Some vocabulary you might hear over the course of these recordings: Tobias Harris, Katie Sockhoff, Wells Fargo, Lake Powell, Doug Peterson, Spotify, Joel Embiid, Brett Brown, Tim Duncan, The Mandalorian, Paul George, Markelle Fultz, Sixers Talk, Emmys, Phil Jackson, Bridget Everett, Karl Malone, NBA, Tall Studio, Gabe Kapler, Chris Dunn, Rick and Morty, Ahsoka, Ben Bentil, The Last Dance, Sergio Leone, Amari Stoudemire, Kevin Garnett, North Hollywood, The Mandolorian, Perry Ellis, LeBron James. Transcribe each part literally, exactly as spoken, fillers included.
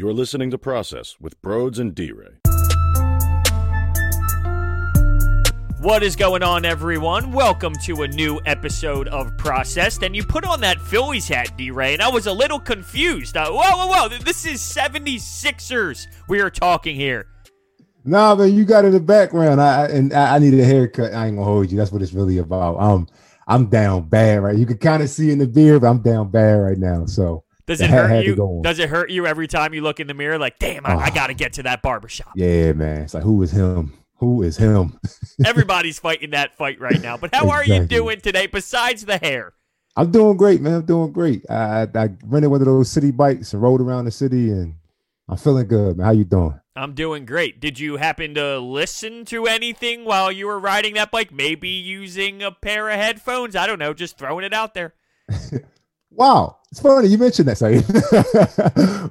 You're listening to Process with Broads and D-Ray. What is going on, everyone? Welcome to a new episode of Processed. And you put on that Phillies hat, D-Ray, and I was a little confused. I, whoa, whoa, whoa. This is seventy-sixers we are talking here. Nah, man, you got in the background. I and I, I need a haircut. I ain't going to hold you. That's what it's really about. Um, I'm down bad, right? You can kind of see in the beard, but I'm down bad right now. So does it hurt you? Does it hurt you every time you look in the mirror? Like, damn, I, oh. I got to get to that barbershop. Yeah, man. It's like, who is him? Who is him? Everybody's fighting that fight right now. But how exactly. are you doing today besides the hair? I'm doing great, man. I'm doing great. I, I, I rented one of those city bikes and rode around the city, and I'm feeling good, man. How you doing? I'm doing great. Did you happen to listen to anything while you were riding that bike? Maybe using a pair of headphones? I don't know. Just throwing it out there. Wow. It's funny you mentioned that, Saeed.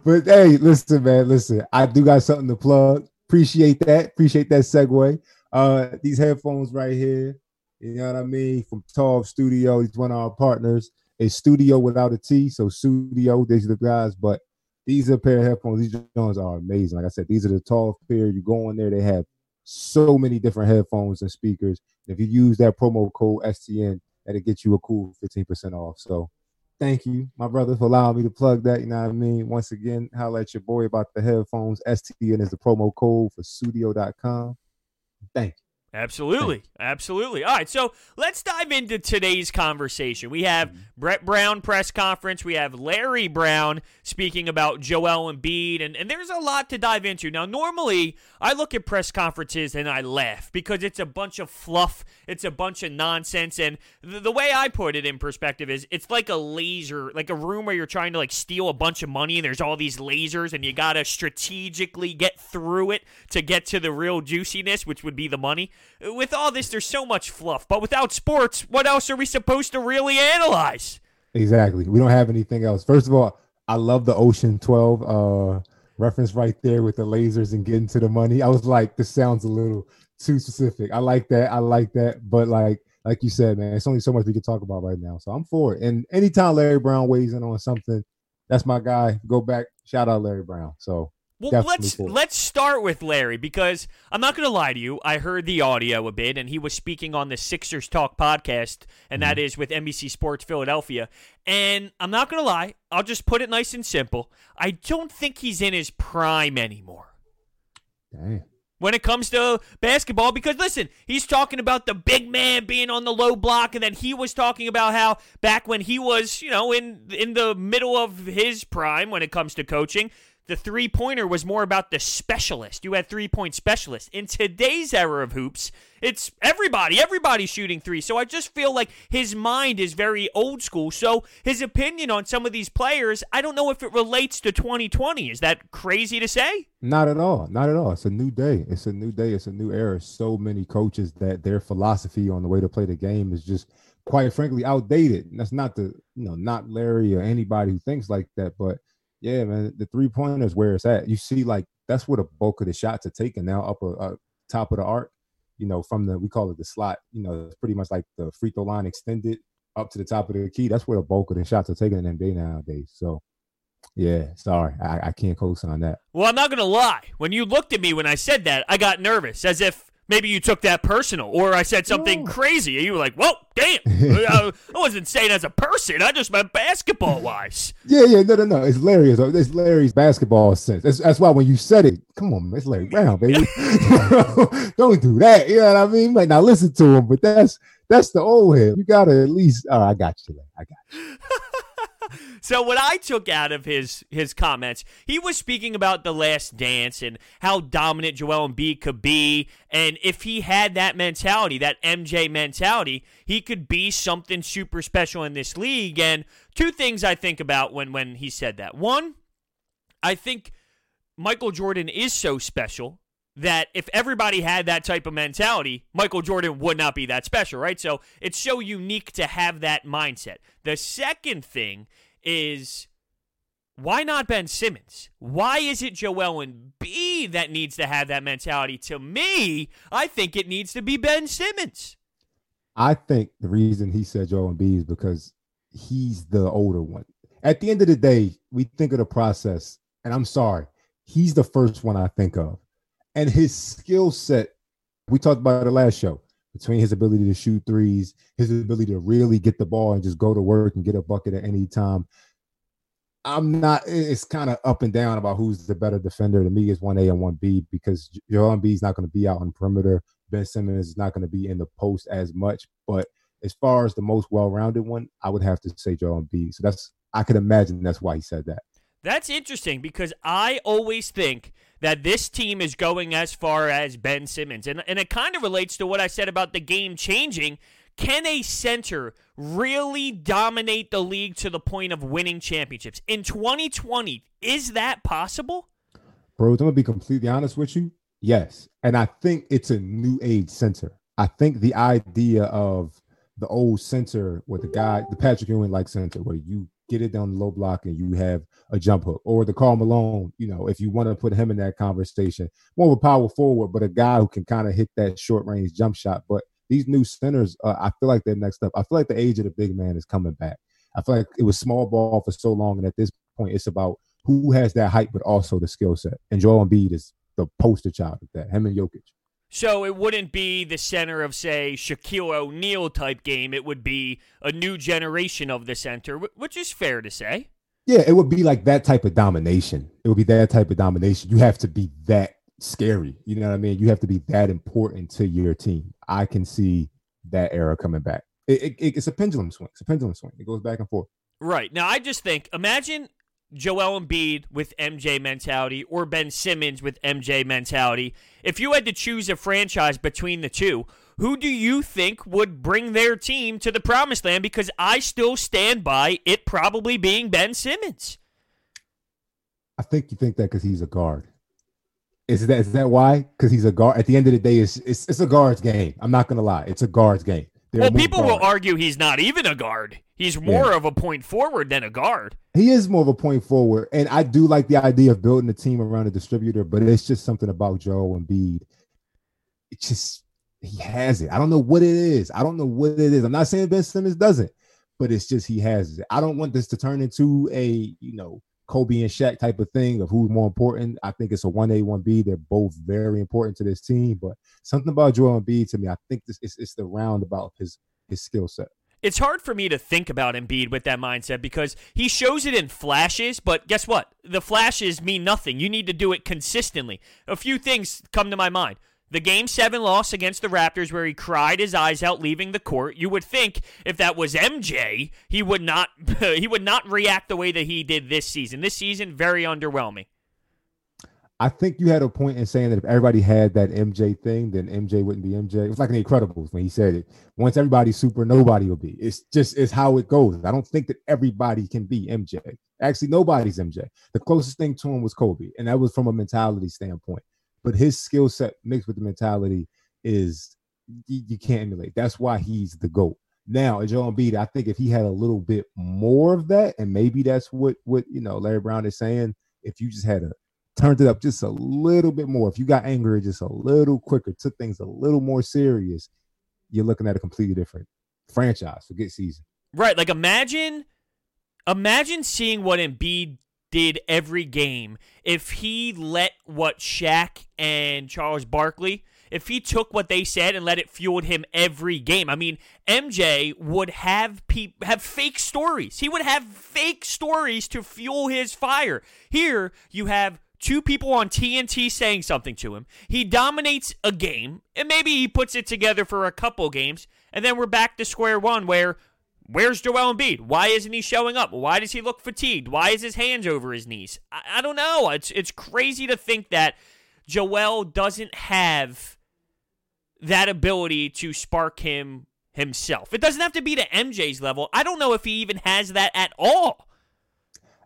But, hey, listen, man, listen. I do got something to plug. Appreciate that. Appreciate that segue. Uh, these headphones right here, you know what I mean, from Tall Studio. He's one of our partners. It's Studio without a T, so Studio, these are the guys. But these are a pair of headphones. These headphones are amazing. Like I said, these are the Tall pair. You go in there, they have so many different headphones and speakers. If you use that promo code S T N, that'll get you a cool fifteen percent off. So thank you, my brother, for allowing me to plug that. You know what I mean? Once again, holla at your boy about the headphones. S T N is the promo code for studio dot com. Thank you. Absolutely. Thank you. Absolutely. All right, so let's dive into today's conversation. We have mm-hmm. Brett Brown press conference. We have Larry Brown speaking about Joel Embiid, and, and there's a lot to dive into. Now, normally, I look at press conferences and I laugh because it's a bunch of fluff. It's a bunch of nonsense, and the, the way I put it in perspective is it's like a laser, like a room where you're trying to like steal a bunch of money, and there's all these lasers, and you got to strategically get through it to get to the real juiciness, which would be the money. With all this, there's so much fluff. But without sports, what else are we supposed to really analyze? Exactly. We don't have anything else. First of all, I love the Ocean twelve uh, reference right there with the lasers and getting to the money. I was like, this sounds a little too specific. I like that. I like that. But like like you said, man, it's only so much we can talk about right now. So I'm for it. And anytime Larry Brown weighs in on something, that's my guy. Go back. Shout out Larry Brown. So. Well, Definitely let's cool. let's start with Larry, because I'm not going to lie to you. I heard the audio a bit, and he was speaking on the Sixers Talk podcast, and mm-hmm. that is with N B C Sports Philadelphia. And I'm not going to lie. I'll just put it nice and simple. I don't think he's in his prime anymore. Dang. When it comes to basketball, because, listen, he's talking about the big man being on the low block, and then he was talking about how back when he was, you know, in in the middle of his prime when it comes to coaching, the three-pointer was more about the specialist. You had three-point specialists. In today's era of hoops, it's everybody. Everybody's shooting three. So I just feel like his mind is very old school. So his opinion on some of these players, I don't know if it relates to twenty twenty. Is that crazy to say? Not at all. Not at all. It's a new day. It's a new day. It's a new era. So many coaches that their philosophy on the way to play the game is just, quite frankly, outdated. And that's not the, you know, not Larry or anybody who thinks like that, but yeah, man, the three-pointer is where it's at. You see, like, that's where the bulk of the shots are taken now, up a, a top of the arc, you know, from the, we call it the slot, you know, it's pretty much like the free throw line extended up to the top of the key. That's where the bulk of the shots are taken in the N B A nowadays. So, yeah, sorry, I, I can't co-sign that. Well, I'm not going to lie. When you looked at me when I said that, I got nervous, as if maybe you took that personal, or I said something no. crazy, and you were like, whoa, damn. I, I wasn't saying as a person. I just meant basketball-wise. Yeah, yeah, no, no, no. It's Larry's, it's Larry's basketball sense. It's, that's why when you said it, come on, man, it's Larry Brown, baby. Don't do that. You know what I mean? Like, now listen to him, but that's that's the old head. You got to at least, oh, I got you, man. I got you. So what I took out of his his comments, he was speaking about The Last Dance and how dominant Joel Embiid could be, and if he had that mentality, that M J mentality, he could be something super special in this league. And two things I think about when, when he said that. One, I think Michael Jordan is so special that if everybody had that type of mentality, Michael Jordan would not be that special, right? So it's so unique to have that mindset. The second thing is, why not Ben Simmons? Why is it Joel Embiid that needs to have that mentality? To me, I think it needs to be Ben Simmons. I think the reason he said Joel Embiid is because he's the older one. At the end of the day, we think of the process, and I'm sorry, he's the first one I think of. And his skill set, we talked about it last show, between his ability to shoot threes, his ability to really get the ball and just go to work and get a bucket at any time. I'm not, it's kind of up and down about who's the better defender. To me, it's one A and one B, because Joel Embiid's not going to be out on perimeter. Ben Simmons is not going to be in the post as much. But as far as the most well-rounded one, I would have to say Joel Embiid. So that's, I could imagine that's why he said that. That's interesting, because I always think that this team is going as far as Ben Simmons. And, and it kind of relates to what I said about the game changing. Can a center really dominate the league to the point of winning championships? In twenty twenty, is that possible? Bro, I'm going to be completely honest with you. Yes. And I think it's a new age center. I think the idea of the old center with the guy, the Patrick Ewing-like center, where you get it down the low block and you have a jump hook, or the Karl Malone, you know, if you want to put him in that conversation, more of a power forward, but a guy who can kind of hit that short range jump shot. But these new centers, uh, I feel like they're next up. I feel like the age of the big man is coming back. I feel like it was small ball for so long, and at this point, it's about who has that height, but also the skill set. And Joel Embiid is the poster child of that, him and Jokic. So it wouldn't be the center of, say, Shaquille O'Neal type game. It would be a new generation of the center, which is fair to say. Yeah, it would be like that type of domination. It would be that type of domination. You have to be that scary. You know what I mean? You have to be that important to your team. I can see that era coming back. It, it, it's a pendulum swing. It's a pendulum swing. It goes back and forth. Right. Now, I just think, imagine Joel Embiid with M J mentality or Ben Simmons with M J mentality. If you had to choose a franchise between the two, who do you think would bring their team to the promised land? Because I still stand by it probably being Ben Simmons. I think you think that because he's a guard. Is that is that why? Because he's a guard. At the end of the day, it's it's, it's a guard's game. I'm not going to lie. It's a guard's game. They're well, people guard. will argue he's not even a guard. He's more yeah. of a point forward than a guard. He is more of a point forward. And I do like the idea of building a team around a distributor, but it's just something about Joel Embiid. It just, he has it. I don't know what it is. I don't know what it is. I'm not saying Ben Simmons doesn't, but it's just he has it. I don't want this to turn into a, you know, Kobe and Shaq type of thing of who's more important. I think it's a one A, one B. They're both very important to this team, but something about Joel Embiid to me, I think this is it's the roundabout of his, his skill set. It's hard for me to think about Embiid with that mindset because he shows it in flashes, but guess what? The flashes mean nothing. You need to do it consistently. A few things come to my mind. The Game seven loss against the Raptors where he cried his eyes out leaving the court. You would think if that was M J, he would not he would not react the way that he did this season. This season, very underwhelming. I think you had a point in saying that if everybody had that M J thing, then M J wouldn't be M J. It was like an Incredibles when he said it. Once everybody's super, nobody will be. It's just it's how it goes. I don't think that everybody can be M J. Actually, nobody's M J. The closest thing to him was Kobe, and that was from a mentality standpoint. But his skill set mixed with the mentality is you, you can't emulate. That's why he's the GOAT. Now, Joel Embiid, I think if he had a little bit more of that, and maybe that's what, what you know Larry Brown is saying, if you just had a, turned it up just a little bit more, if you got angry just a little quicker, took things a little more serious, you're looking at a completely different franchise. Forget season. Right, like imagine, imagine seeing what Embiid did every game, if he let what Shaq and Charles Barkley, if he took what they said and let it fuel him every game. I mean, M J would have pe- have fake stories. He would have fake stories to fuel his fire. Here, you have two people on T N T saying something to him. He dominates a game, and maybe he puts it together for a couple games, and then we're back to square one where where's Joel Embiid? Why isn't he showing up? Why does he look fatigued? Why is his hands over his knees? I, I don't know. It's it's crazy to think that Joel doesn't have that ability to spark him himself. It doesn't have to be to M J's level. I don't know if he even has that at all.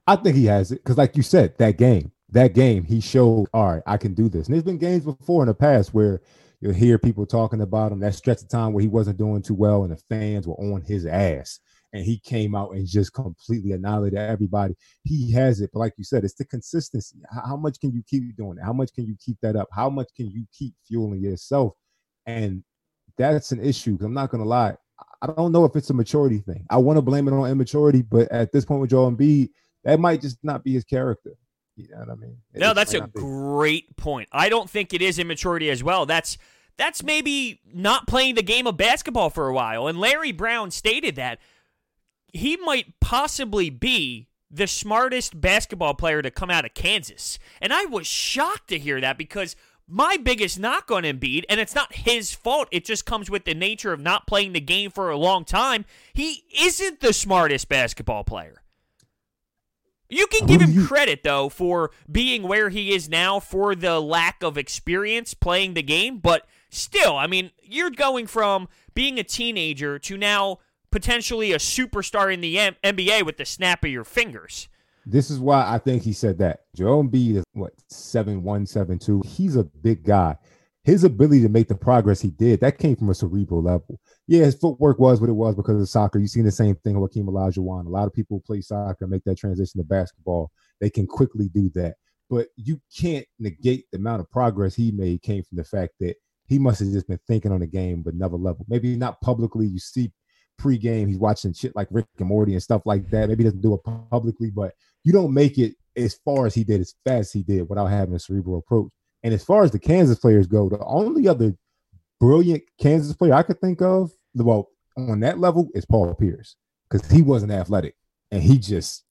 I think he has it because, like you said, that game, that game, he showed, all right, I can do this. And there's been games before in the past where you'll hear people talking about him, that stretch of time where he wasn't doing too well and the fans were on his ass. And he came out and just completely annihilated everybody. He has it. But like you said, it's the consistency. How much can you keep doing it? How much can you keep that up? How much can you keep fueling yourself? And that's an issue. I'm not going to lie. I don't know if it's a maturity thing. I want to blame it on immaturity. But at this point with Joel Embiid, that might just not be his character. You know what I mean? It no, that's a great point. I don't think it is immaturity as well. That's that's maybe not playing the game of basketball for a while. And Larry Brown stated that he might possibly be the smartest basketball player to come out of Kansas. And I was shocked to hear that because my biggest knock on Embiid, and it's not his fault, it just comes with the nature of not playing the game for a long time, he isn't the smartest basketball player. You can give him credit, though, for being where he is now for the lack of experience playing the game, but still, I mean, you're going from being a teenager to now potentially a superstar in the N B A with the snap of your fingers. This is why I think he said that. Joel Embiid is, what, seven one, seven two. He's a big guy. His ability to make the progress he did, that came from a cerebral level. Yeah, his footwork was what it was because of soccer. You've seen the same thing with Hakeem Olajuwon. A lot of people who play soccer make that transition to basketball. They can quickly do that. But you can't negate the amount of progress he made came from the fact that he must have just been thinking on the game, but never level. Maybe not publicly. You see pre-game, he's watching shit like Rick and Morty and stuff like that. Maybe he doesn't do it publicly, but you don't make it as far as he did, as fast as he did, without having a cerebral approach. And as far as the Kansas players go, the only other brilliant Kansas player I could think of, well, on that level, is Paul Pierce, because he wasn't athletic and he just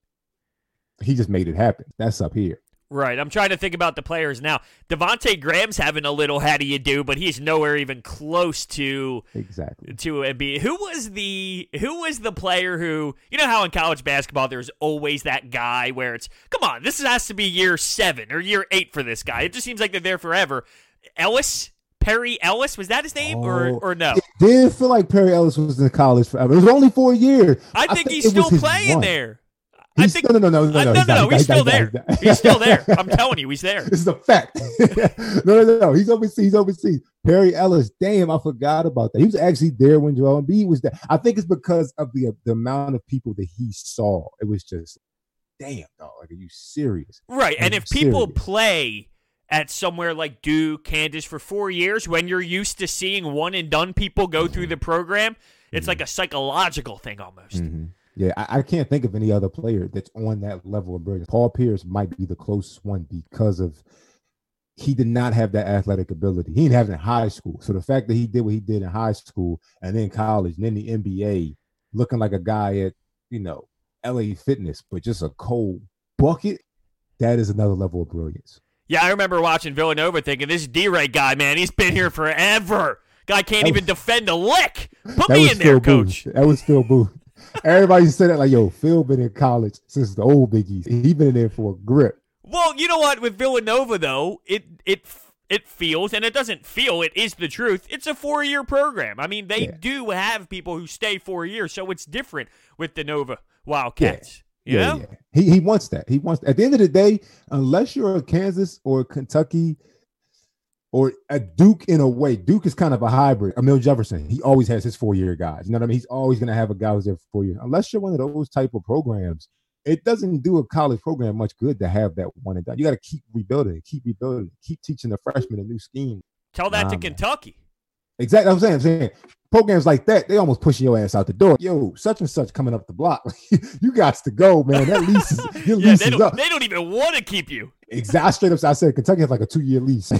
he just made it happen. That's up here. Right. I'm trying to think about the players now. Devontae Graham's having a little how do you do, but he's nowhere even close to exactly to Embiid. Who was the who was the player who, you know how in college basketball there's always that guy where it's, come on, this has to be year seven or year eight for this guy. It just seems like they're there forever. Ellis? Perry Ellis? Was that his name oh, or or no? It did feel like Perry Ellis was in college forever. It was only four years. I think, I think he's still playing one. there. He's I think still, no, no, no, no, no, no, no. He's, he's still there. He's, he's, he's still there. I'm telling you, he's there. This is a fact. no, no, no. He's overseas. He's overseas. Perry Ellis. Damn, I forgot about that. He was actually there when Joel Embiid was there. I think it's because of the the amount of people that he saw. It was just, damn, dog. Like, are you serious? Right. Are and if serious? People play at somewhere like Duke, Kansas for four years, when you're used to seeing one and done people go through the program, it's mm-hmm. like a psychological thing almost. Mm-hmm. Yeah, I, I can't think of any other player that's on that level of brilliance. Paul Pierce might be the closest one because of he did not have that athletic ability. He didn't have it in high school. So the fact that he did what he did in high school and then college and then the N B A, looking like a guy at, you know, L A Fitness, but just a cold bucket, that is another level of brilliance. Yeah, I remember watching Villanova thinking, this D-Ray guy, man, he's been here forever. Guy can't that even was, defend a lick. Put me in there, Phil Coach. Booth. That was Phil Booth. Everybody said that like, yo, Phil been in college since the old Big East. He been in there for a grip. Well, you know what? With Villanova, though, it it it feels, and it doesn't feel, it is the truth, it's a four-year program. I mean, they yeah. do have people who stay four years, so it's different with the Nova Wildcats. Yeah, you yeah, know? yeah. He, he wants that. He wants that. At the end of the day, unless you're a Kansas or a Kentucky or a Duke in a way. Duke is kind of a hybrid. Emil Jefferson, he always has his four-year guys. You know what I mean? He's always going to have a guy who's there for four years. Unless you're one of those type of programs, it doesn't do a college program much good to have that one and done. You got to keep rebuilding, keep rebuilding, keep teaching the freshmen a new scheme. Tell that um, to Kentucky. Exactly. That's what I'm saying. I'm saying programs like that, they almost pushing your ass out the door. Yo, such and such coming up the block. You got to go, man. That lease is, your yeah, lease they is don't, up. They don't even want to keep you. Exactly. Straight up, I said Kentucky has like a two-year lease.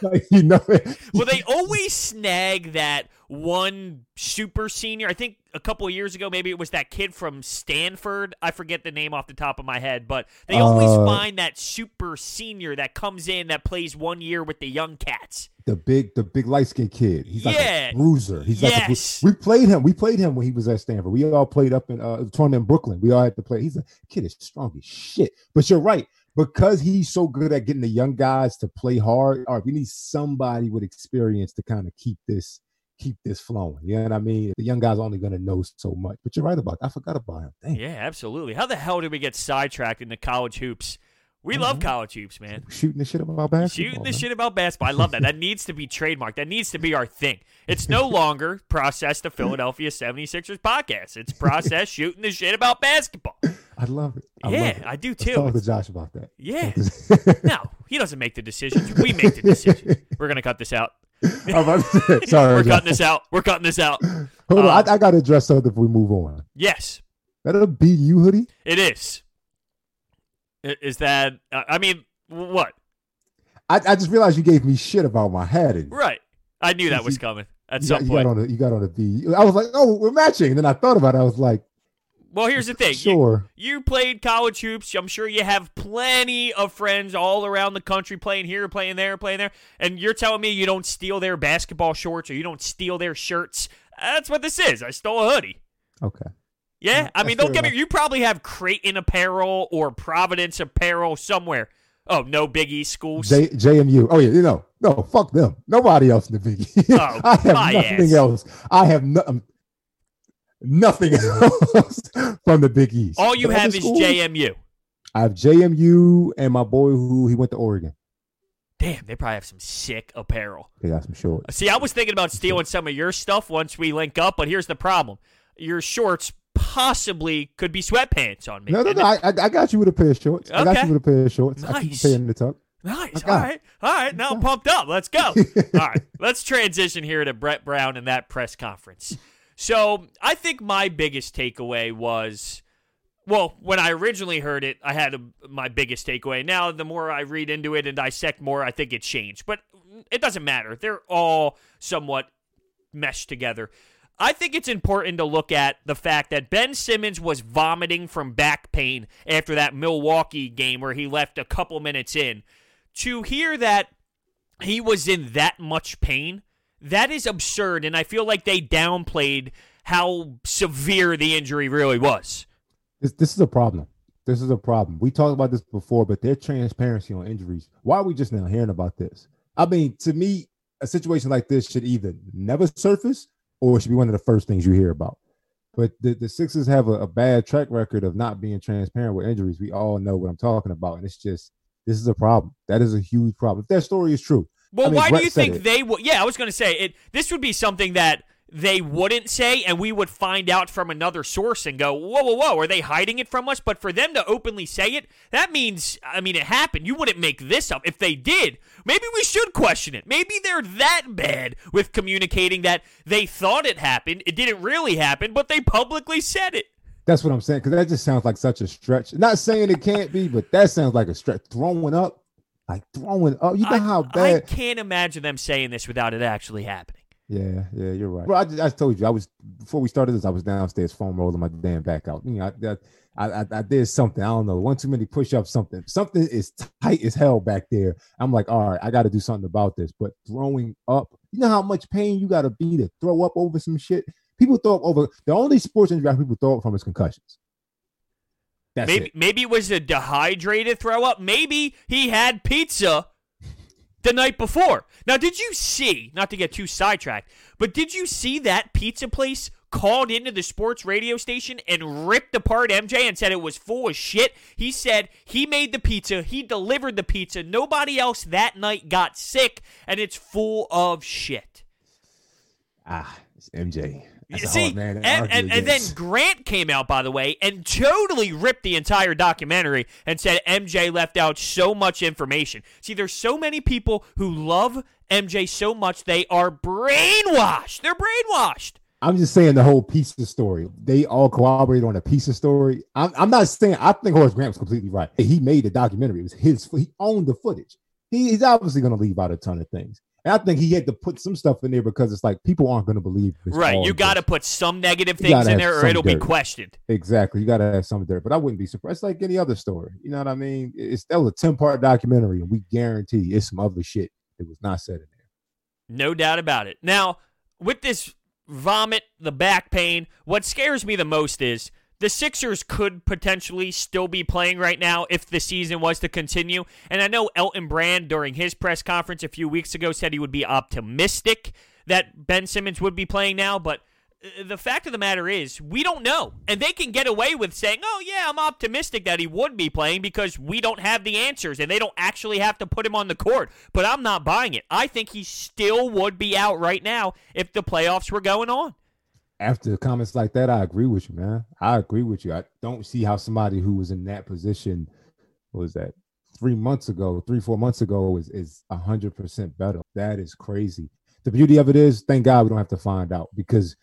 Like, you know it. Well, they always snag that one super senior. I think a couple of years ago, maybe it was that kid from Stanford. I forget the name off the top of my head, but they always uh, find that super senior that comes in that plays one year with the young cats. The big, the big light-skinned kid. He's like yeah. a bruiser. He's yes. like a bruiser. We played him. We played him when he was at Stanford. We all played up in uh, the tournament in Brooklyn. We all had to play. He's a kid is strong as shit. But you're right. Because he's so good at getting the young guys to play hard, all right, we need somebody with experience to kind of keep this keep this flowing. You know what I mean? The young guy's only going to know so much. But you're right about that. I forgot about him. Dang. Yeah, absolutely. How the hell did we get sidetracked into college hoops? We mm-hmm. love college hoops, man. Shooting the shit about basketball. Shooting the man. shit about basketball. I love that. That needs to be trademarked. That needs to be our thing. It's no longer Process the Philadelphia seventy-sixers podcast. It's Process Shooting the Shit About Basketball. I love it. I yeah, love it. I do too. Let's talk to Josh about that. Yeah. No, he doesn't make the decisions. We make the decisions. We're going to cut this out. Sorry, We're cutting this out. We're cutting this out. Hold um, on. I, I got to address something if we move on. Yes. That a B U hoodie? It is. Is that, I mean, what? I, I just realized you gave me shit about my hat. Right. I knew that was coming at you some got, point. You got, on a, you got on a B. I was like, oh, we're matching. And then I thought about it. I was like. Well, here's the thing. Sure. You, you played college hoops. I'm sure you have plenty of friends all around the country playing here, playing there, playing there. And you're telling me you don't steal their basketball shorts or you don't steal their shirts. That's what this is. I stole a hoodie. Okay. Yeah, I mean, don't get me. You probably have Creighton apparel or Providence apparel somewhere. Oh, no, Big East schools. J- JMU. Oh yeah, you know, no, fuck them. Nobody else in the Big East. Oh, I have nothing ass. else. I have no- nothing else from the Big East. All you but have is schools, J M U. I have J M U and my boy who he went to Oregon. Damn, they probably have some sick apparel. They got some shorts. See, I was thinking about stealing some of your stuff once we link up, but here's the problem: your shorts. Possibly could be sweatpants on me. No, no, no. I, I got you with a pair of shorts. Okay. I got you with a pair of shorts. Nice. I keep paying the tuck. Nice. All right. All right. Now I'm pumped up. Let's go. All right. Let's transition here to Brett Brown and that press conference. So I think my biggest takeaway was, well, when I originally heard it, I had a, my biggest takeaway. Now, the more I read into it and dissect more, I think it changed. But it doesn't matter. They're all somewhat meshed together. I think it's important to look at the fact that Ben Simmons was vomiting from back pain after that Milwaukee game where he left a couple minutes in. To hear that he was in that much pain, that is absurd, and I feel like they downplayed how severe the injury really was. This, this is a problem. This is a problem. We talked about this before, but their transparency on injuries, why are we just now hearing about this? I mean, to me, a situation like this should either never surface, or it should be one of the first things you hear about. But the, the Sixers have a, a bad track record of not being transparent with injuries. We all know what I'm talking about. And it's just, this is a problem. That is a huge problem. If that story is true. Well, I mean, why Brett do you think it. they would? Yeah, I was going to say, it. this would be something that they wouldn't say, and we would find out from another source and go, whoa, whoa, whoa, are they hiding it from us? But for them to openly say it, that means, I mean, it happened. You wouldn't make this up. If they did, maybe we should question it. Maybe they're that bad with communicating that they thought it happened. It didn't really happen, but they publicly said it. That's what I'm saying, because that just sounds like such a stretch. Not saying it can't be, but that sounds like a stretch. Throwing up, like throwing up. You know I, how bad. I can't imagine them saying this without it actually happening. Yeah, yeah, you're right. Well, I, I told you, I was before we started this, I was downstairs foam rolling my damn back out. You know, I I, I, I did something. I don't know, one too many push-ups, something. Something is tight as hell back there. I'm like, all right, I got to do something about this. But throwing up, you know how much pain you got to be to throw up over some shit? People throw up over, the only sports injury people throw up from is concussions. That's maybe, it. Maybe it was a dehydrated throw up. Maybe he had pizza the night before. Now, did you see, not to get too sidetracked, but did you see that pizza place called into the sports radio station and ripped apart M J and said it was full of shit? He said he made the pizza, he delivered the pizza, nobody else that night got sick, and it's full of shit. Ah, it's M J. That's you see, man and, and, and then Grant came out, by the way, and totally ripped the entire documentary and said M J left out so much information. See, there's so many people who love M J so much, they are brainwashed. They're brainwashed. I'm just saying the whole pizza story. They all cooperated on a pizza story. I'm, I'm not saying, I think Horace Grant was completely right. He made the documentary. It was his, he owned the footage. He, he's obviously going to leave out a ton of things. And I think he had to put some stuff in there because it's like people aren't going to believe this. Right. You got to put some negative things in there or it'll dirt. be questioned. Exactly. You got to have some dirt. But I wouldn't be surprised. It's like any other story. You know what I mean? It's, that was a ten-part documentary, and we guarantee it's some other shit that was not said in there. No doubt about it. Now, with this vomit, the back pain, what scares me the most is the Sixers could potentially still be playing right now if the season was to continue. And I know Elton Brand, during his press conference a few weeks ago, said he would be optimistic that Ben Simmons would be playing now. But the fact of the matter is, we don't know. And they can get away with saying, oh, yeah, I'm optimistic that he would be playing because we don't have the answers and they don't actually have to put him on the court. But I'm not buying it. I think he still would be out right now if the playoffs were going on. After comments like that, I agree with you, man. I agree with you. I don't see how somebody who was in that position, what was that, three months ago, three, four months ago, is, is one hundred percent better. That is crazy. The beauty of it is, thank God we don't have to find out. Because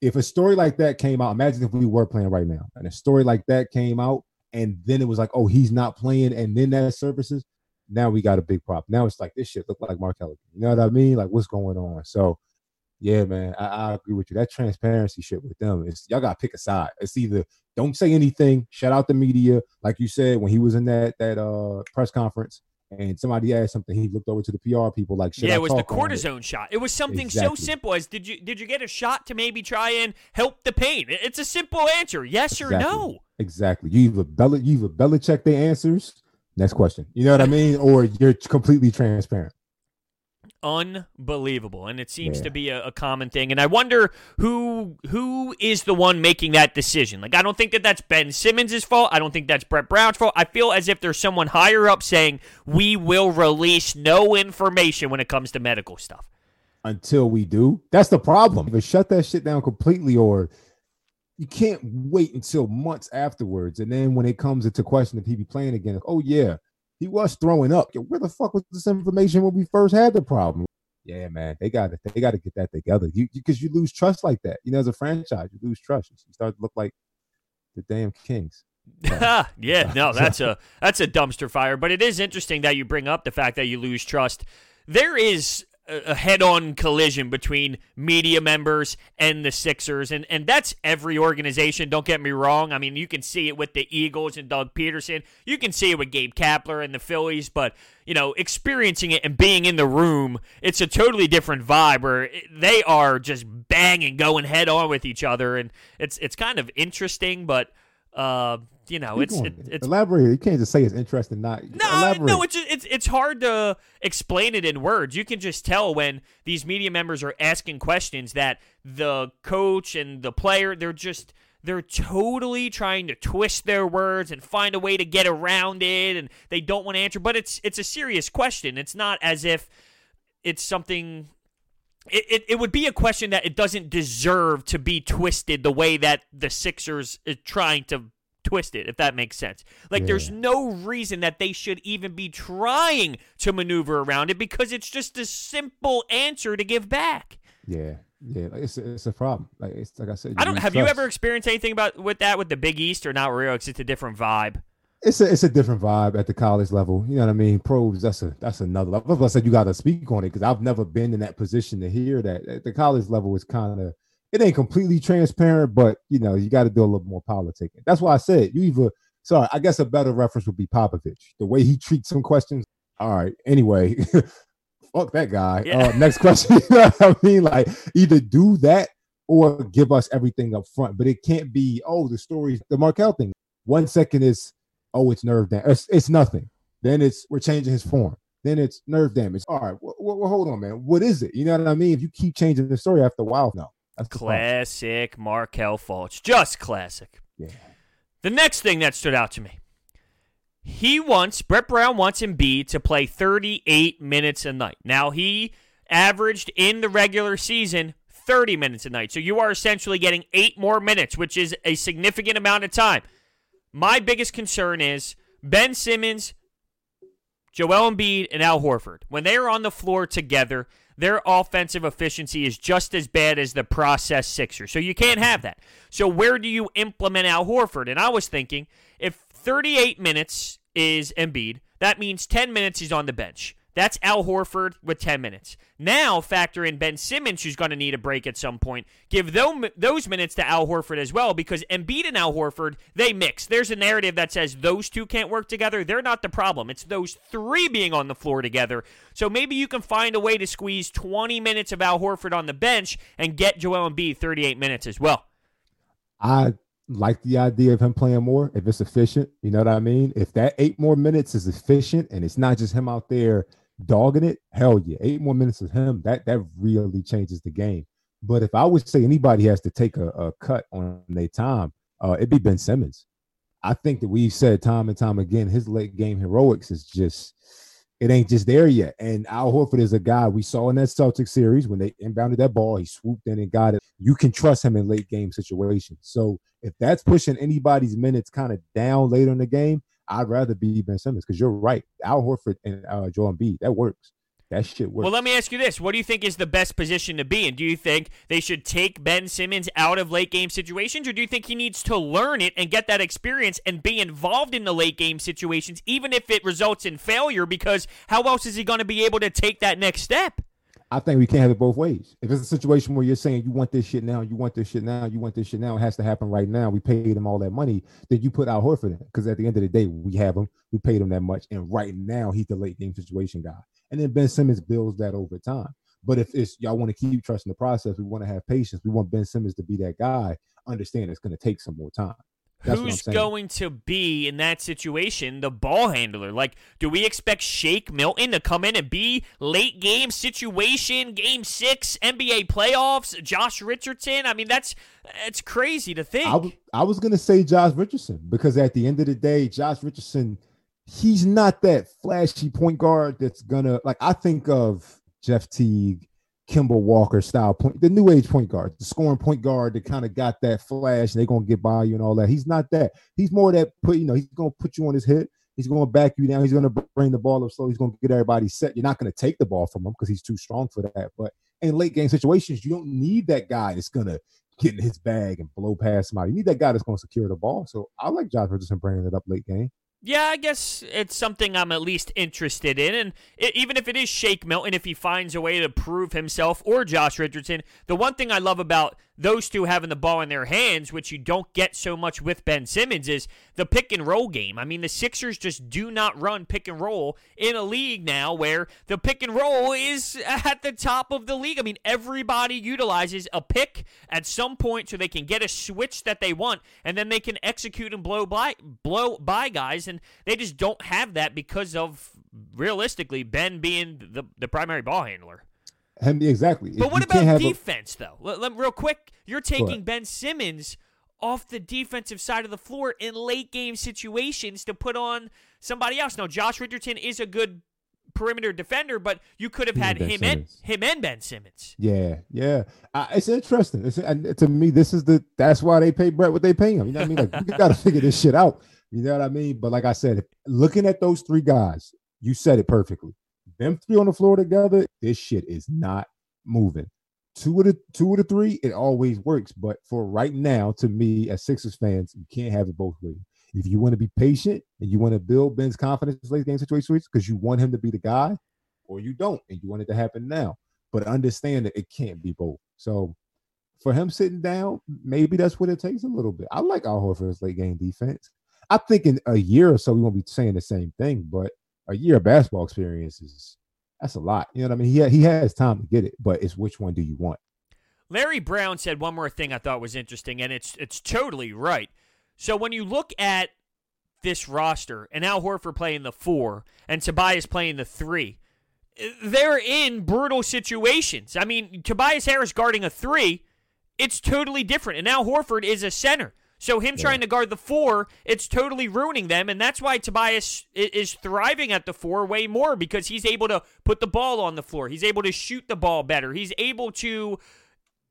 if a story like that came out, imagine if we were playing right now, and a story like that came out, and then it was like, oh, he's not playing, and then that surfaces, now we got a big problem. Now it's like, this shit look like Mark Ellis. You know what I mean? Like, what's going on? So, yeah, man, I, I agree with you. That transparency shit with them, is y'all got to pick a side. It's either don't say anything, shout out the media, like you said, when he was in that that uh, press conference, and somebody asked something, he looked over to the P R people like, should yeah, I it was the cortisone shot. It was something exactly. so simple as, did you did you get a shot to maybe try and help the pain? It's a simple answer, yes exactly. or no. Exactly. You either, Bel- you either Belichick their answers, next question. You know what I mean? Or you're completely transparent. Unbelievable. And it seems yeah. to be a, a common thing. And I wonder who who is the one making that decision. Like, I don't think that that's Ben Simmons' fault. I don't think that's Brett Brown's fault. I feel as if there's someone higher up saying, we will release no information when it comes to medical stuff. Until we do. That's the problem. Either shut that shit down completely, or you can't wait until months afterwards. And then when it comes into question if he be playing again, like, oh, yeah. He was throwing up. Yo, where the fuck was this information when we first had the problem? Yeah, man, they got to they got to get that together. You because you, you lose trust like that. You know, as a franchise, you lose trust. You start to look like the damn Kings. So, yeah, no, that's a that's a dumpster fire. But it is interesting that you bring up the fact that you lose trust. There is a head-on collision between media members and the Sixers, and and that's every organization, don't get me wrong. I mean, you can see it with the Eagles and Doug Peterson. You can see it with Gabe Kapler and the Phillies, but, you know, experiencing it and being in the room, it's a totally different vibe where they are just banging, going head-on with each other, and it's it's kind of interesting, but... Uh, you know, it's, it, it's elaborate. You can't just say it's interesting. Not no, elaborate. no. It's it's it's hard to explain it in words. You can just tell when these media members are asking questions that the coach and the player, they're just they're totally trying to twist their words and find a way to get around it, and they don't want to answer. But it's it's a serious question. It's not as if it's something. It, it it would be a question that it doesn't deserve to be twisted the way that the Sixers is trying to twist it, if that makes sense. Like, yeah. There's no reason that they should even be trying to maneuver around it because it's just a simple answer to give back. Yeah, yeah, it's it's a problem. Like it's like I said, I don't. Have you ever experienced anything about with that with the Big East or not real? It's a different vibe. It's a it's a different vibe at the college level. You know what I mean? Pros, that's a that's another level. I said you got to speak on it because I've never been in that position to hear that. At the college level, it's kind of, it ain't completely transparent, but, you know, you got to do a little more politicking. That's why I said you either, sorry, I guess a better reference would be Popovich. The way he treats some questions. All right, anyway, fuck that guy. Yeah. Uh, next question. You know what I mean? Like, either do that or give us everything up front. But it can't be, oh, the story, the Markelle thing. One second is, oh, it's nerve damage. It's, it's nothing. Then it's, we're changing his form. Then it's nerve damage. All right, well, well, hold on, man. What is it? You know what I mean? If you keep changing the story after a while, no. That's classic Markelle Fultz. Just classic. Yeah. The next thing that stood out to me, he wants, Brett Brown wants Embiid to play thirty-eight minutes a night. Now, he averaged in the regular season thirty minutes a night. So you are essentially getting eight more minutes, which is a significant amount of time. My biggest concern is Ben Simmons, Joel Embiid, and Al Horford. When they are on the floor together, their offensive efficiency is just as bad as the process Sixers. So you can't have that. So where do you implement Al Horford? And I was thinking, if thirty-eight minutes is Embiid, that means ten minutes he's on the bench. That's Al Horford with ten minutes. Now factor in Ben Simmons, who's going to need a break at some point. Give them, those minutes to Al Horford as well, because Embiid and Al Horford, they mix. There's a narrative that says those two can't work together. They're not the problem. It's those three being on the floor together. So maybe you can find a way to squeeze twenty minutes of Al Horford on the bench and get Joel Embiid thirty-eight minutes as well. I like the idea of him playing more if it's efficient. You know what I mean? If that eight more minutes is efficient and it's not just him out there dogging it, hell yeah, eight more minutes of him, that that really changes the game. But if I would say anybody has to take a, a cut on their time, uh it'd be Ben Simmons. I think that we've said time and time again, his late game heroics is just, it ain't just there yet. And Al Horford is a guy we saw in that Celtics series when they inbounded that ball, he swooped in and got it. You can trust him in late game situations. So if that's pushing anybody's minutes kind of down later in the game, I'd rather be Ben Simmons because you're right. Al Horford and uh, Joel Embiid, that works. That shit works. Well, let me ask you this. What do you think is the best position to be in? Do you think they should take Ben Simmons out of late-game situations, or do you think he needs to learn it and get that experience and be involved in the late-game situations, even if it results in failure, because how else is he going to be able to take that next step? I think we can't have it both ways. If it's a situation where you're saying you want this shit now, you want this shit now, you want this shit now, it has to happen right now. We paid him all that money. Then you put Al Horford in, because at the end of the day, we have him. We paid him that much, and right now he's the late-game situation guy. And then Ben Simmons builds that over time. But if it's y'all want to keep trusting the process, we want to have patience, we want Ben Simmons to be that guy, understand it's going to take some more time. That's Who's going to be in that situation the ball handler? Like, do we expect Shake Milton to come in and be late game situation, game six, N B A playoffs, Josh Richardson? I mean, that's it's crazy to think. I, w- I was going to say Josh Richardson, because at the end of the day, Josh Richardson – he's not that flashy point guard that's gonna, like, I think of Jeff Teague, Kimball Walker style point, the new age point guard, the scoring point guard that kind of got that flash and they're gonna get by you and all that. He's not that. He's more that put, you know, he's gonna put you on his hip. He's gonna back you down. He's gonna bring the ball up slow. He's gonna get everybody set. You're not gonna take the ball from him because he's too strong for that. But in late game situations, you don't need that guy that's gonna get in his bag and blow past somebody. You need that guy that's gonna secure the ball. So I like Josh Richardson bringing it up late game. Yeah, I guess it's something I'm at least interested in. And it, even if it is Shake Milton, if he finds a way to prove himself, or Josh Richardson, the one thing I love about those two having the ball in their hands, which you don't get so much with Ben Simmons, is the pick and roll game. I mean, the Sixers just do not run pick and roll in a league now where the pick and roll is at the top of the league. I mean, everybody utilizes a pick at some point so they can get a switch that they want, and then they can execute and blow by, blow by guys. And they just don't have that because of, realistically, Ben being the, the primary ball handler. Exactly. But what about defense, a... though? Let, let, real quick, you're taking Ben Simmons off the defensive side of the floor in late-game situations to put on somebody else. Now, Josh Richardson is a good perimeter defender, but you could have had yeah, him Simmons. and him and Ben Simmons. Yeah, yeah. Uh, it's interesting. It's, uh, to me, this is the that's why they pay Brett what they pay him. You know what I mean? Like, you got to figure this shit out. You know what I mean? But like I said, looking at those three guys, you said it perfectly. Them three on the floor together, this shit is not moving. Two of the two of the three, it always works. But for right now, to me, as Sixers fans, you can't have it both ways. If you want to be patient and you want to build Ben's confidence in late game situations because you want him to be the guy, or you don't and you want it to happen now. But understand that it can't be both. So for him sitting down, maybe that's what it takes a little bit. I like Al Horford's late game defense. I think in a year or so we won't be saying the same thing, but a year of basketball experience is that's a lot. You know what I mean? He, he has time to get it, but it's which one do you want? Larry Brown said one more thing I thought was interesting, and it's it's totally right. So when you look at this roster and Al Horford playing the four and Tobias playing the three, they're in brutal situations. I mean, Tobias Harris guarding a three, it's totally different. And Al Horford is a center. So him yeah. trying to guard the four, it's totally ruining them, and that's why Tobias is thriving at the four way more because he's able to put the ball on the floor. He's able to shoot the ball better. He's able to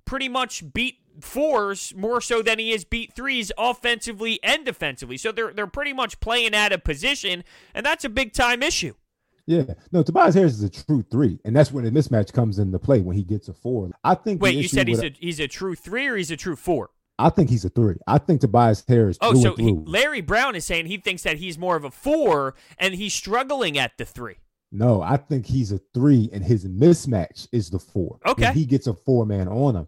pretty much beat fours more so than he is beat threes offensively and defensively. So they're they're pretty much playing out of position, and that's a big-time issue. Yeah. No, Tobias Harris is a true three, and that's when the mismatch comes into play when he gets a four. I think. Wait, you said he's a, he's a true three or he's a true four? I think he's a three. I think Tobias Harris. Oh, so he, Larry Brown is saying he thinks that he's more of a four and he's struggling at the three. No, I think he's a three and his mismatch is the four. Okay. When he gets a four man on him.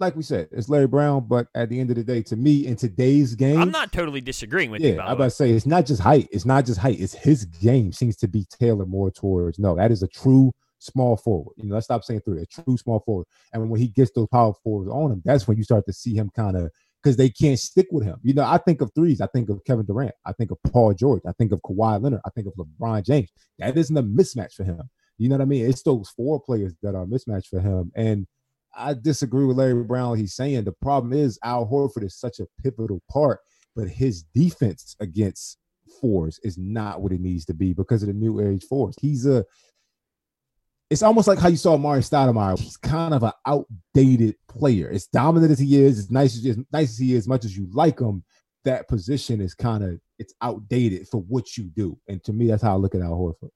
Like we said, it's Larry Brown, but at the end of the day, to me, in today's game. I'm not totally disagreeing with yeah, you. Yeah, I'm about to say it's not just height. It's not just height. It's his game seems to be tailored more towards. No, that is a true small forward. You know, let's stop saying three, a true small forward. And when he gets those power forwards on him, that's when you start to see him kind of, because they can't stick with him. You know, I think of threes. I think of Kevin Durant. I think of Paul George. I think of Kawhi Leonard. I think of LeBron James. That isn't a mismatch for him. You know what I mean? It's those four players that are a mismatch for him. And I disagree with Larry Brown. He's saying the problem is Al Horford is such a pivotal part, but his defense against fours is not what it needs to be because of the new age fours. He's a It's almost like how you saw Amari Stoudemire. He's kind of an outdated player. As dominant as he is, as nice as, as nice as he is, as much as you like him, that position is kind of it's outdated for what you do. And to me, that's how I look at Al Horford.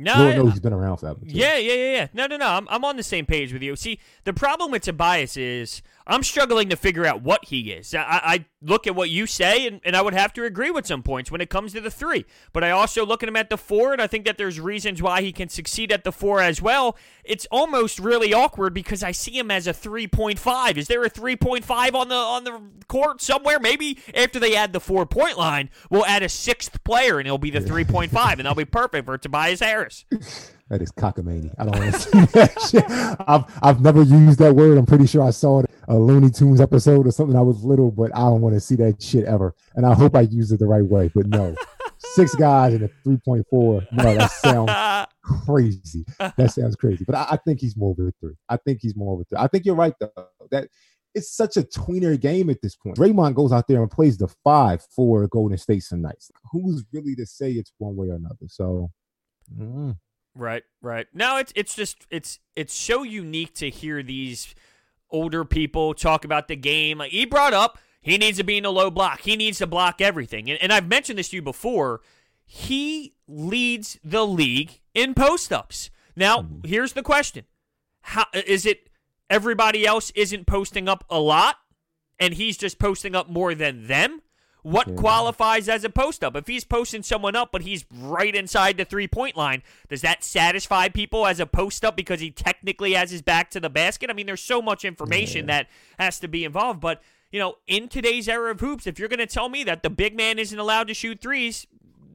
No, Lord knows he's been around for that. Too. Yeah, yeah, yeah, yeah. No, no, no. I'm I'm on the same page with you. See, the problem with Tobias is I'm struggling to figure out what he is. I, I look at what you say, and, and I would have to agree with some points when it comes to the three. But I also look at him at the four, and I think that there's reasons why he can succeed at the four as well. It's almost really awkward because I see him as a three point five. Is there a three point five on the on the court somewhere? Maybe after they add the four-point line, we'll add a sixth player, and it'll be the three point five, and that'll be perfect for Tobias Harris. That is cockamamie. I don't want to see that shit. I've, I've never used that word. I'm pretty sure I saw it a Looney Tunes episode or something. I was little, but I don't want to see that shit ever. And I hope I used it the right way, but no. Six guys and a three point four. No, that sounds crazy. That sounds crazy. But I, I think he's more of a three. I think he's more of a three. I think you're right, though. That it's such a tweener game at this point. Draymond goes out there and plays the five for Golden State some nights. Who's really to say it's one way or another? So... Mm. Right, right. No, it's it's just it's it's so unique to hear these older people talk about the game. Like he brought up, he needs to be in a low block. He needs to block everything. And, and I've mentioned this to you before. He leads the league in post ups. Now, here's the question: How is it? Everybody else isn't posting up a lot, and he's just posting up more than them. What yeah. qualifies as a post-up? If he's posting someone up, but he's right inside the three-point line, does that satisfy people as a post-up because he technically has his back to the basket? I mean, there's so much information yeah. that has to be involved. But, you know, in today's era of hoops, if you're going to tell me that the big man isn't allowed to shoot threes,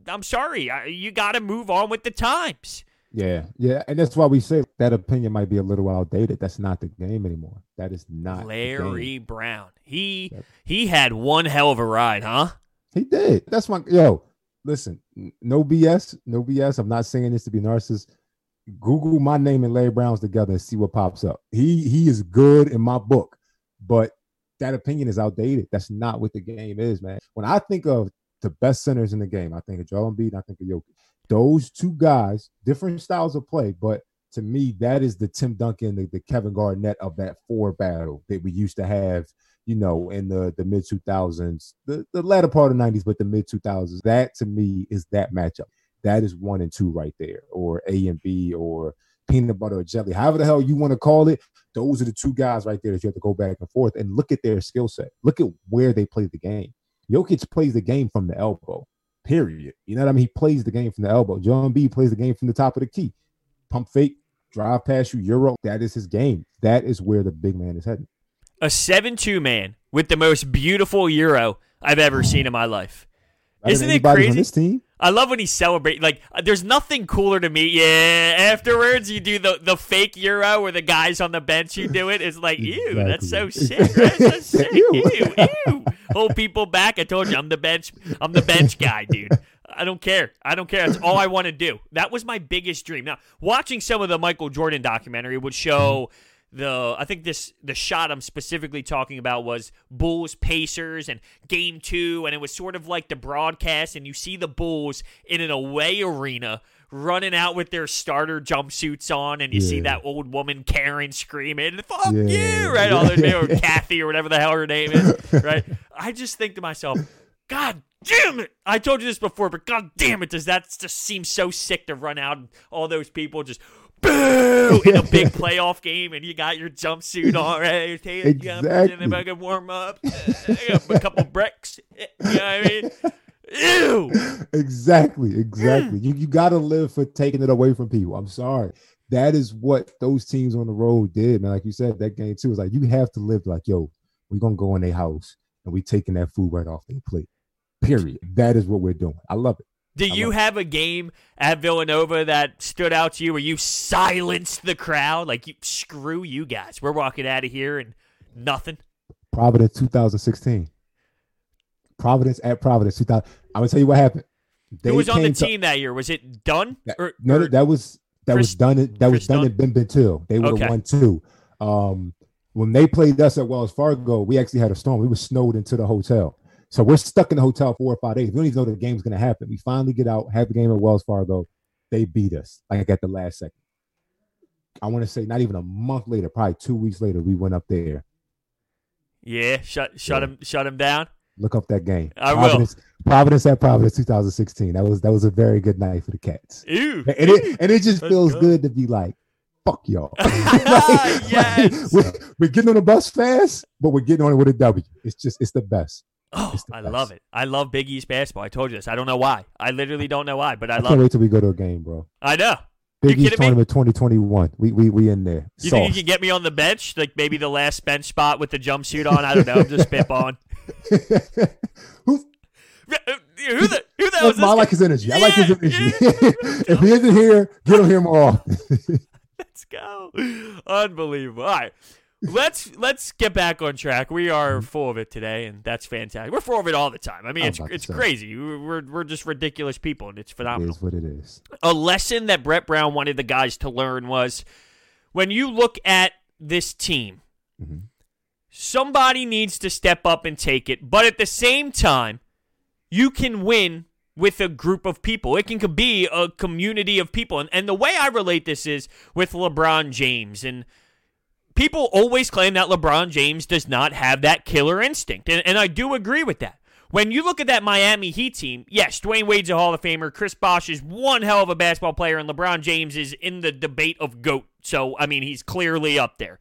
I'm sorry. You got to move on with the times. Yeah, yeah, and that's why we say that opinion might be a little outdated. That's not the game anymore. That is not Larry Brown. He yep. he had one hell of a ride, huh? He did. That's my yo. Listen, no B S, no B S. I'm not saying this to be narcissist. Google my name and Larry Brown's together and see what pops up. He he is good in my book, but that opinion is outdated. That's not what the game is, man. When I think of the best centers in the game, I think of Joel Embiid, and I think of Jokic. Those two guys, different styles of play, but to me, that is the Tim Duncan, the, the Kevin Garnett of that four battle that we used to have, you know, in the, the mid two thousands, the, the latter part of the nineties, but the mid two thousands. That, to me, is that matchup. That is one and two right there, or A and B, or peanut butter or jelly, however the hell you want to call it. Those are the two guys right there that you have to go back and forth and look at their skill set. Look at where they play the game. Jokic plays the game from the elbow. Period. You know what I mean? He plays the game from the elbow. Joel Embiid plays the game from the top of the key. Pump fake, drive past you, Euro. That is his game. That is where the big man is heading. A seven two man with the most beautiful Euro I've ever seen in my life. Better Isn't it crazy? On this team. I love when he celebrates. Like, there's nothing cooler to me. Yeah, afterwards you do the, the fake Euro where the guys on the bench who do it. It's like, ew, exactly. That's so sick. That's so sick. Ew, ew. ew. Hold people back. I told you, I'm the bench. I'm the bench guy, dude. I don't care. I don't care. That's all I want to do. That was my biggest dream. Now, watching some of the Michael Jordan documentary would show the, I think this, the shot I'm specifically talking about was Bulls Pacers and game two. And it was sort of like the broadcast and you see the Bulls in an away arena running out with their starter jumpsuits on. And you yeah. see that old woman, Karen, screaming, fuck yeah. you, right? All those names, or Kathy or whatever the hell her name is, right? I just think to myself, God damn it. I told you this before, but God damn it. Does that just seem so sick to run out and all those people just, boo, in a big playoff game, and you got your jumpsuit on, right? Taylor exactly. If I could warm up, a couple bricks. You know what I mean? Ew. Exactly, exactly. you you got to live for taking it away from people. I'm sorry. That is what those teams on the road did, man. Like you said, that game too is like you have to live like, yo, we're gonna go in their house and we taking that food right off their plate. Period. That is what we're doing. I love it. Do you have a game at Villanova that stood out to you where you silenced the crowd? Like, you, screw you guys. We're walking out of here and nothing. Providence two thousand sixteen. Providence at Providence two thousand. I'm going to tell you what happened. They Who was on the team to, that year? Was it Dunn? That, or, no, or, that was that Chris, was Dunn That Chris was Dunn, Dunn and Ben Bentil. They were okay. one two. Um, when they played us at Wells Fargo, we actually had a storm. We were snowed into the hotel. So we're stuck in the hotel four or five days. We don't even know the game's going to happen. We finally get out, have the game at Wells Fargo. They beat us, like at the last second. I want to say not even a month later, probably two weeks later, we went up there. Yeah, shut shut yeah. him shut him down? Look up that game. I Providence, will. Providence at Providence, two thousand sixteen. That was that was a very good night for the Cats. Ew. And it and it just That's feels good. good to be like, fuck y'all. like, yes. like, we're, we're getting on the bus fast, but we're getting on it with a W. It's just it's the best. Oh, I best. love it. I love Big East basketball. I told you this. I don't know why. I literally don't know why, but I, I love it. I can't wait till we go to a game, bro. I know. Big East tournament twenty twenty-one. We we we in there. You Soft. think you can get me on the bench? Like maybe the last bench spot with the jumpsuit on? I don't know. I'm just spitballing. Who who the who that was? I like his energy. Yeah, I like his energy. Yeah. If he isn't here, get him here more often. Let's go. Unbelievable. All right. Let's let's get back on track. We are full of it today, and that's fantastic. We're full of it all the time. I mean, I it's it's crazy. We're we're just ridiculous people, and it's phenomenal. It is what it is. A lesson that Brett Brown wanted the guys to learn was when you look at this team, mm-hmm. somebody needs to step up and take it, but at the same time, you can win with a group of people. It can be a community of people. And, and the way I relate this is with LeBron James, and people always claim that LeBron James does not have that killer instinct, and, and I do agree with that. When you look at that Miami Heat team, yes, Dwayne Wade's a Hall of Famer, Chris Bosh is one hell of a basketball player, and LeBron James is in the debate of GOAT, so, I mean, he's clearly up there.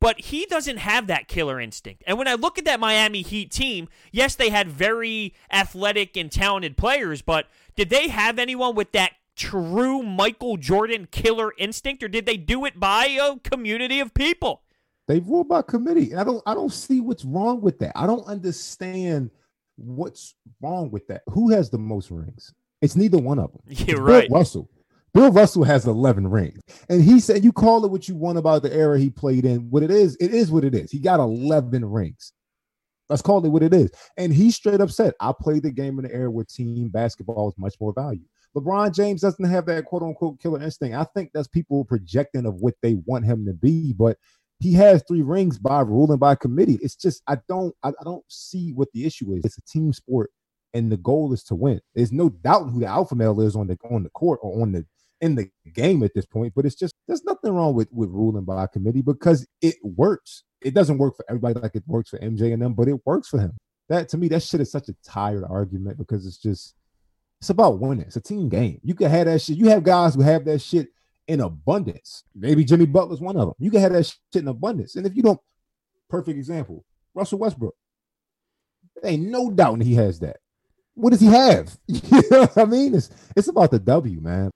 But he doesn't have that killer instinct. And when I look at that Miami Heat team, yes, they had very athletic and talented players, but did they have anyone with that true Michael Jordan killer instinct, or did they do it by a community of people? They rule by committee, and I don't, I don't see what's wrong with that. I don't understand what's wrong with that. Who has the most rings? It's neither one of them. Yeah, right. Bill Russell. Bill Russell has eleven rings, and he said, "You call it what you want about the era he played in. What it is, it is what it is. He got eleven rings. Let's call it what it is." And he straight up said, "I played the game in the era where team basketball is much more valued." LeBron James doesn't have that quote-unquote killer instinct. I think that's people projecting of what they want him to be, but he has three rings by ruling by committee. It's just I don't I, I don't see what the issue is. It's a team sport, and the goal is to win. There's no doubt who the alpha male is on the on the court or on the in the game at this point, but it's just there's nothing wrong with, with ruling by committee because it works. It doesn't work for everybody like it works for M J and them, but it works for him. That to me, that shit is such a tired argument because it's just it's about winning. It's a team game. You can have that shit. You have guys who have that shit in abundance. Maybe Jimmy Butler's one of them. You can have that shit in abundance. And if you don't, perfect example, Russell Westbrook. There ain't no doubt he has that. What does he have? You know what I mean? It's it's about the W, man.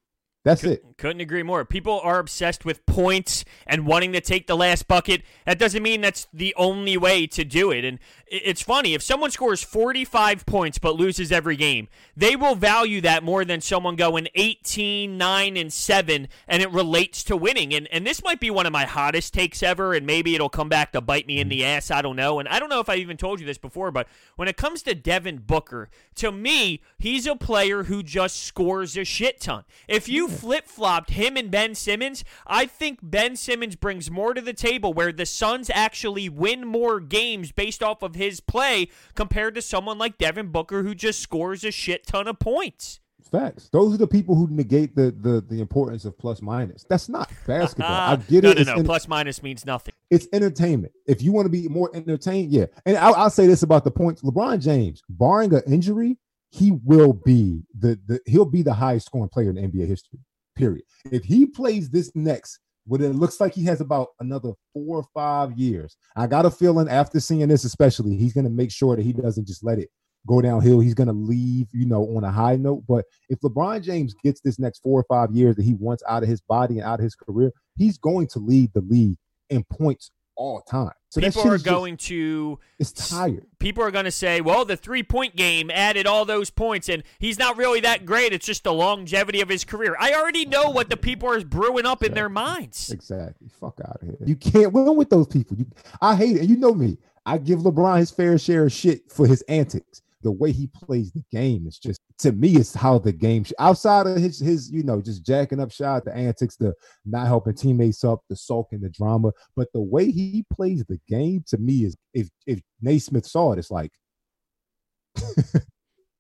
That's it. Couldn't agree more. People are obsessed with points and wanting to take the last bucket. That doesn't mean that's the only way to do it. And it's funny. If someone scores forty-five points but loses every game, they will value that more than someone going eighteen, nine, and seven, and it relates to winning. And and this might be one of my hottest takes ever, and maybe it'll come back to bite me in the ass. I don't know. And I don't know if I even told you this before, but when it comes to Devin Booker, to me, he's a player who just scores a shit ton. If you flip-flopped him and Ben Simmons, I think Ben Simmons brings more to the table where the Suns actually win more games based off of his play compared to someone like Devin Booker who just scores a shit ton of points. Facts. Those are the people who negate the the, the importance of plus-minus. That's not basketball. I get no, it. No, no, no. Enter- plus-minus means nothing. It's entertainment. If you want to be more entertained, yeah. And I'll, I'll say this about the points. LeBron James, barring an injury, he will be the, the he'll be the highest scoring player in N B A history, period. If he plays this next, what it looks like he has about another four or five years, I got a feeling after seeing this especially, he's going to make sure that he doesn't just let it go downhill. He's going to leave, you know, on a high note. But if LeBron James gets this next four or five years that he wants out of his body and out of his career, he's going to lead the league in points all time. So people are going just, to it's tired. People are going to say, well, the three-point game added all those points, and he's not really that great. It's just the longevity of his career. I already know what the people are brewing up exactly. in their minds. Exactly. Fuck out of here. You can't win with those people. You, I hate it. You know me. I give LeBron his fair share of shit for his antics. The way he plays the game is just, to me, it's how the game, sh- outside of his, his, you know, just jacking up shot, the antics, the not helping teammates up, the sulking, the drama. But the way he plays the game, to me, is if if Naismith saw it, it's like.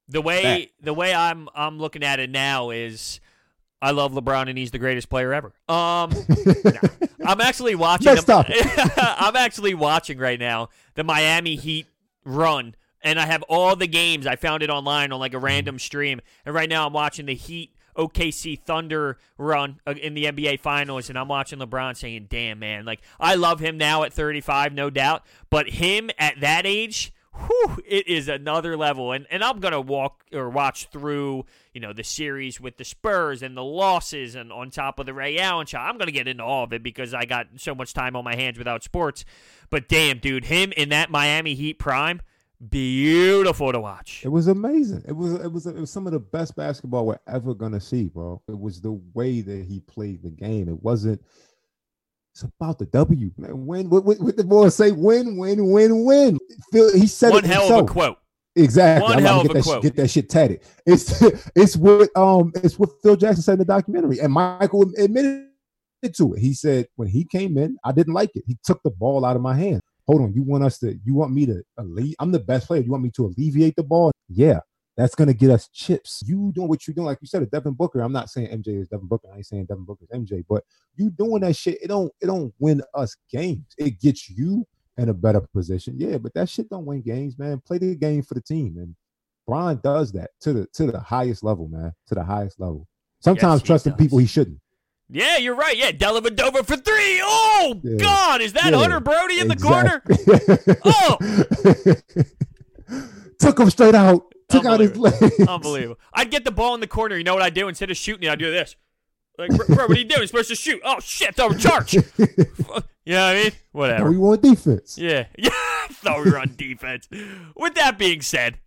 the way that. the way I'm I'm looking at it now is, I love LeBron and he's the greatest player ever. Um, nah, I'm actually watching. Next I'm, I'm actually watching right now the Miami Heat run. And I have all the games. I found it online on like a random stream. And right now I'm watching the Heat O K C Thunder run in the N B A Finals, and I'm watching LeBron saying, damn, man. Like, I love him now at thirty-five, no doubt. But him at that age, whew, it is another level. And and I'm going to walk or watch through, you know, the series with the Spurs and the losses and on top of the Ray Allen shot. I'm going to get into all of it because I got so much time on my hands without sports. But damn, dude, him in that Miami Heat prime, beautiful to watch. It was amazing. It was it was it was some of the best basketball we're ever gonna see, bro. It was the way that he played the game. It wasn't. It's about the W, man. Win. What, what, what the boys say? Win, win, win, win. He said one it hell himself. Of a quote. Exactly. One I'm hell of a quote. Sh- get that shit tatted. It's it's what um it's what Phil Jackson said in the documentary, and Michael admitted to it. He said when he came in, I didn't like it. He took the ball out of my hand. Hold on, you want us to, you want me to, alle- I'm the best player. You want me to alleviate the ball? Yeah, that's going to get us chips. You doing what you're doing. Like you said, Devin Booker, I'm not saying M J is Devin Booker. I ain't saying Devin Booker is M J, but you doing that shit, it don't, it don't win us games. It gets you in a better position. Yeah, but that shit don't win games, man. Play the game for the team. And Bron does that to the, to the highest level, man, to the highest level. Sometimes yes, trusting does. People he shouldn't. Yeah, you're right. Yeah, Dellavedova for three. Oh, yeah. God, is that yeah. Hunter Brody in exactly. the corner? Oh. Took him straight out. Took out his legs. Unbelievable. I'd get the ball in the corner. You know what I'd do? Instead of shooting it, I'd do this. Like, bro, bro, what are you doing? You're supposed to shoot. Oh, shit, throw a charge. You know what I mean? Whatever. We were on defense. Yeah. Yeah, I thought we were on defense. With that being said,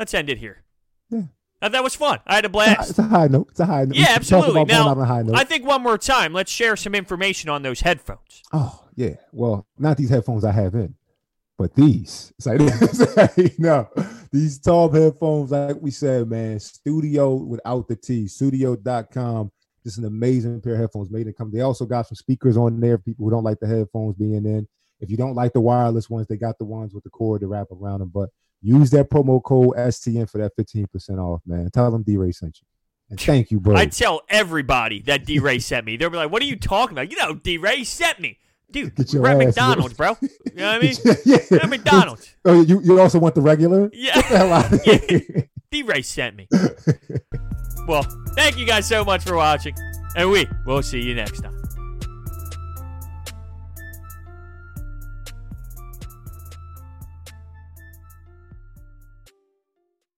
let's end it here. Yeah. Now, that was fun. I had a blast. It's a high note. It's a high note. Yeah, absolutely. Now, high note. I think one more time, let's share some information on those headphones. Oh, yeah. Well, not these headphones I have in, but these. It's like, it's like, no, these tall headphones, like we said, man, Studio without the T, studio dot com. Just an amazing pair of headphones made to come. They also got some speakers on there for people who don't like the headphones being in. If you don't like the wireless ones, they got the ones with the cord to wrap around them, but use that promo code S T N for that fifteen percent off, man. Tell them D-Ray sent you. And thank you, bro. I tell everybody that D-Ray sent me. They'll be like, what are you talking about? You know, D-Ray sent me. Dude, we're at McDonald's, bro. You know what I mean? Yeah. We're at McDonald's. Oh, you, you also want the regular? Yeah. yeah. D-Ray sent me. Well, thank you guys so much for watching, and we will see you next time.